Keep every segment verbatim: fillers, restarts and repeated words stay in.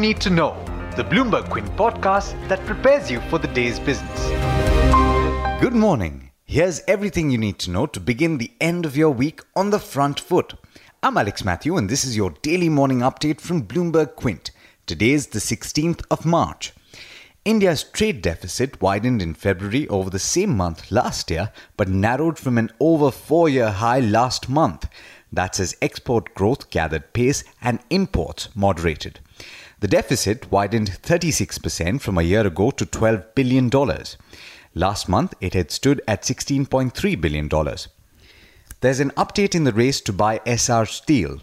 need to know, the Bloomberg Quint podcast that prepares you for the day's business. Good morning. Here's everything you need to know to begin the end of your week on the front foot. I'm Alex Matthew and this is your daily morning update from Bloomberg Quint. Today is the sixteenth of March. India's trade deficit widened in February over the same month last year, but narrowed from an over four-year high last month. That's as export growth gathered pace and imports moderated. The deficit widened thirty-six percent from a year ago to twelve billion dollars. Last month, it had stood at sixteen point three billion dollars. There's an update in the race to buy Essar Steel.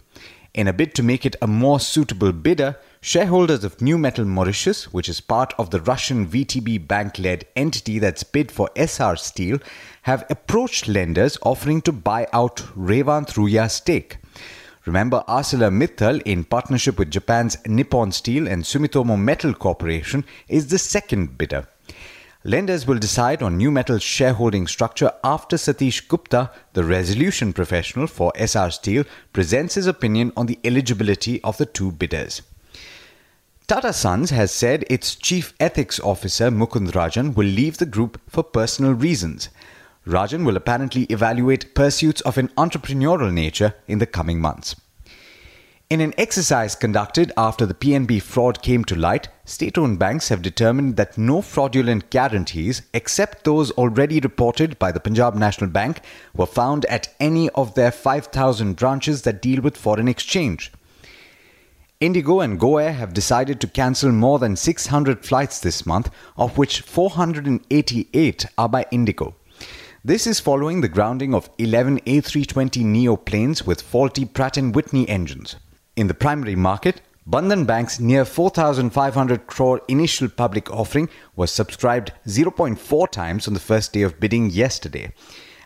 In a bid to make it a more suitable bidder, shareholders of Numetal Mauritius, which is part of the Russian V T B bank-led entity that's bid for Essar Steel, have approached lenders offering to buy out Revant Ruya's stake. Remember, ArcelorMittal, in partnership with Japan's Nippon Steel and Sumitomo Metal Corporation, is the second bidder. Lenders will decide on Numetal's shareholding structure after Satish Gupta, the resolution professional for Essar Steel, presents his opinion on the eligibility of the two bidders. Tata Sons has said its chief ethics officer Mukund Rajan will leave the group for personal reasons. Rajan will apparently evaluate pursuits of an entrepreneurial nature in the coming months. In an exercise conducted after the P N B fraud came to light, state-owned banks have determined that no fraudulent guarantees, except those already reported by the Punjab National Bank, were found at any of their five thousand branches that deal with foreign exchange. Indigo and GoAir have decided to cancel more than six hundred flights this month, of which four hundred eighty-eight are by Indigo. This is following the grounding of eleven A three twenty neo planes with faulty Pratt and Whitney engines. In the primary market, Bandhan Bank's near four thousand five hundred crore initial public offering was subscribed zero point four times on the first day of bidding yesterday.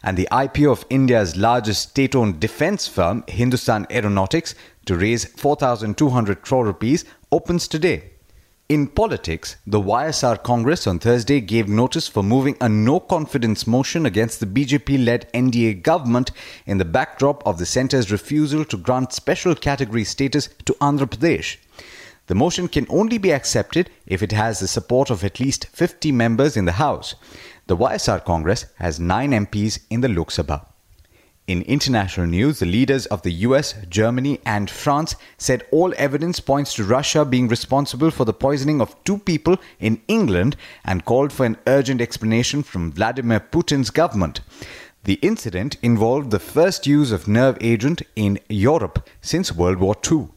And the I P O of India's largest state-owned defence firm, Hindustan Aeronautics, to raise four thousand two hundred crore rupees, opens today. In politics, the Y S R Congress on Thursday gave notice for moving a no-confidence motion against the B J P-led N D A government in the backdrop of the centre's refusal to grant special category status to Andhra Pradesh. The motion can only be accepted if it has the support of at least fifty members in the House. The Y S R Congress has nine M Ps in the Lok Sabha. In international news, the leaders of the U S, Germany and France said all evidence points to Russia being responsible for the poisoning of two people in England and called for an urgent explanation from Vladimir Putin's government. The incident involved the first use of nerve agent in Europe since World War Two.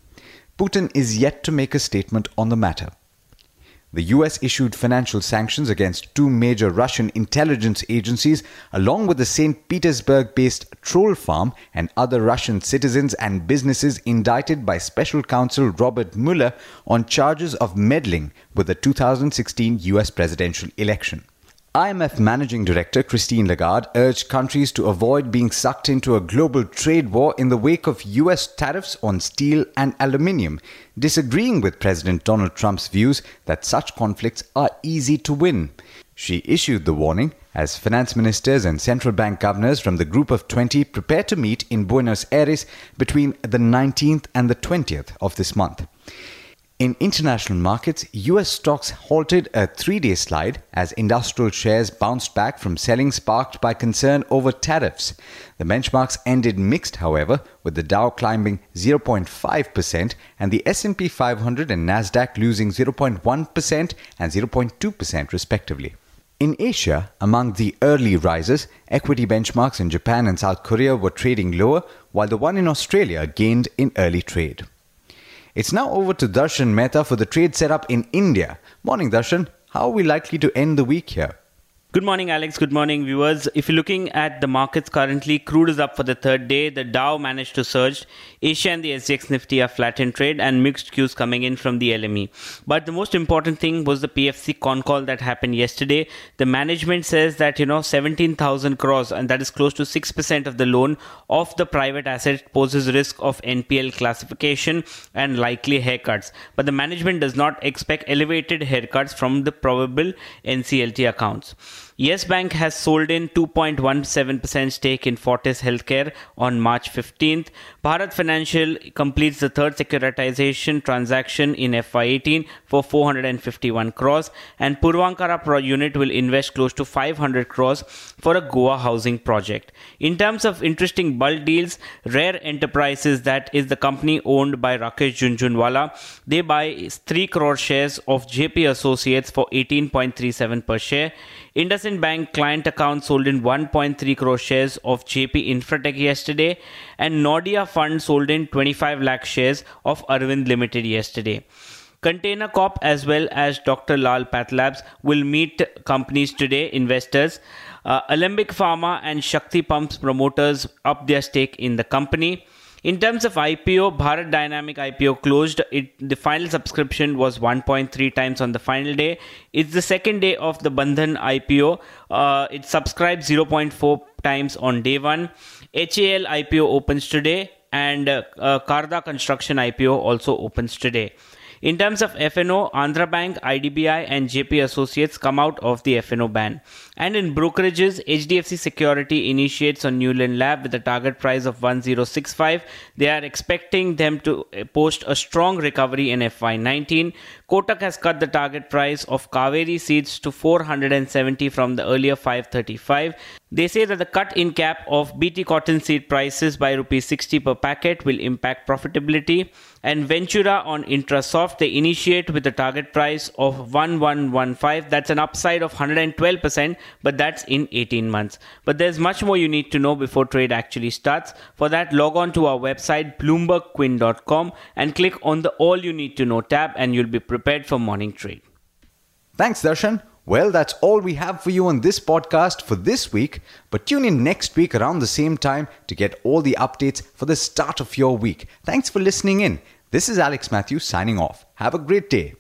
Putin is yet to make a statement on the matter. The U S issued financial sanctions against two major Russian intelligence agencies, along with the Saint Petersburg-based troll farm and other Russian citizens and businesses indicted by Special Counsel Robert Mueller on charges of meddling with the two thousand sixteen U S presidential election. I M F Managing Director Christine Lagarde urged countries to avoid being sucked into a global trade war in the wake of U S tariffs on steel and aluminium, disagreeing with President Donald Trump's views that such conflicts are easy to win. She issued the warning as finance ministers and central bank governors from the Group of twenty prepare to meet in Buenos Aires between the nineteenth and the twentieth of this month. In international markets, U S stocks halted a three-day slide as industrial shares bounced back from selling sparked by concern over tariffs. The benchmarks ended mixed, however, with the Dow climbing zero point five percent and the S and P five hundred and Nasdaq losing zero point one percent and zero point two percent respectively. In Asia, among the early risers, equity benchmarks in Japan and South Korea were trading lower, while the one in Australia gained in early trade. It's now over to Darshan Mehta for the trade setup in India. Morning, Darshan. How are we likely to end the week here? Good morning, Alex. Good morning, viewers. If you're looking at the markets currently, crude is up for the third day. The Dow managed to surge. Asia and the S D X Nifty are flat in trade and mixed cues coming in from the L M E. But the most important thing was the P F C con call that happened yesterday. The management says that, you know, seventeen thousand crores, and that is close to six percent of the loan of the private asset, poses risk of N P L classification and likely haircuts. But the management does not expect elevated haircuts from the probable N C L T accounts. Yes Bank has sold in two point one seven percent stake in Fortis Healthcare on March fifteenth. Bharat Financial completes the third securitization transaction in F Y eighteen for four hundred fifty-one crores, and Purvankara unit will invest close to five hundred crores for a Goa housing project. In terms of interesting bulk deals, Rare Enterprises, that is the company owned by Rakesh Jhunjhunwala, they buy three crore shares of J P Associates for eighteen point three seven per share. IndusInd Bank client account sold in one point three crore shares of J P Infratech yesterday, and Nordia Fund sold in twenty-five lakh shares of Arvind Limited yesterday. Container Corp as well as Doctor Lal Pathlabs will meet companies today, investors. Uh, Alembic Pharma and Shakti Pumps promoters up their stake in the company. In terms of I P O, Bharat Dynamic I P O closed. It, the final subscription was one point three times on the final day. It's the second day of the Bandhan I P O. Uh, it subscribed zero point four times on day one. H A L I P O opens today, and uh, uh, Karda Construction I P O also opens today. In terms of F N O, Andhra Bank, I D B I and J P Associates come out of the F N O ban. And in brokerages, H D F C Security initiates on Newland Lab with a target price of one thousand sixty-five. They are expecting them to post a strong recovery in F Y nineteen. Kotak has cut the target price of Kaveri Seeds to four hundred seventy from the earlier five hundred thirty-five. They say that the cut in cap of B T cotton seed prices by rupees sixty per packet will impact profitability. And Ventura on Intrasoft, they initiate with a target price of one thousand one hundred fifteen. That's an upside of one hundred twelve percent, but that's in eighteen months. But there's much more you need to know before trade actually starts. For that, log on to our website bloomberg quint dot com and click on the All You Need to Know tab, and you'll be prepared for morning trade. Thanks, Darshan. Well, that's all we have for you on this podcast for this week. But tune in next week around the same time to get all the updates for the start of your week. Thanks for listening in. This is Alex Matthews signing off. Have a great day.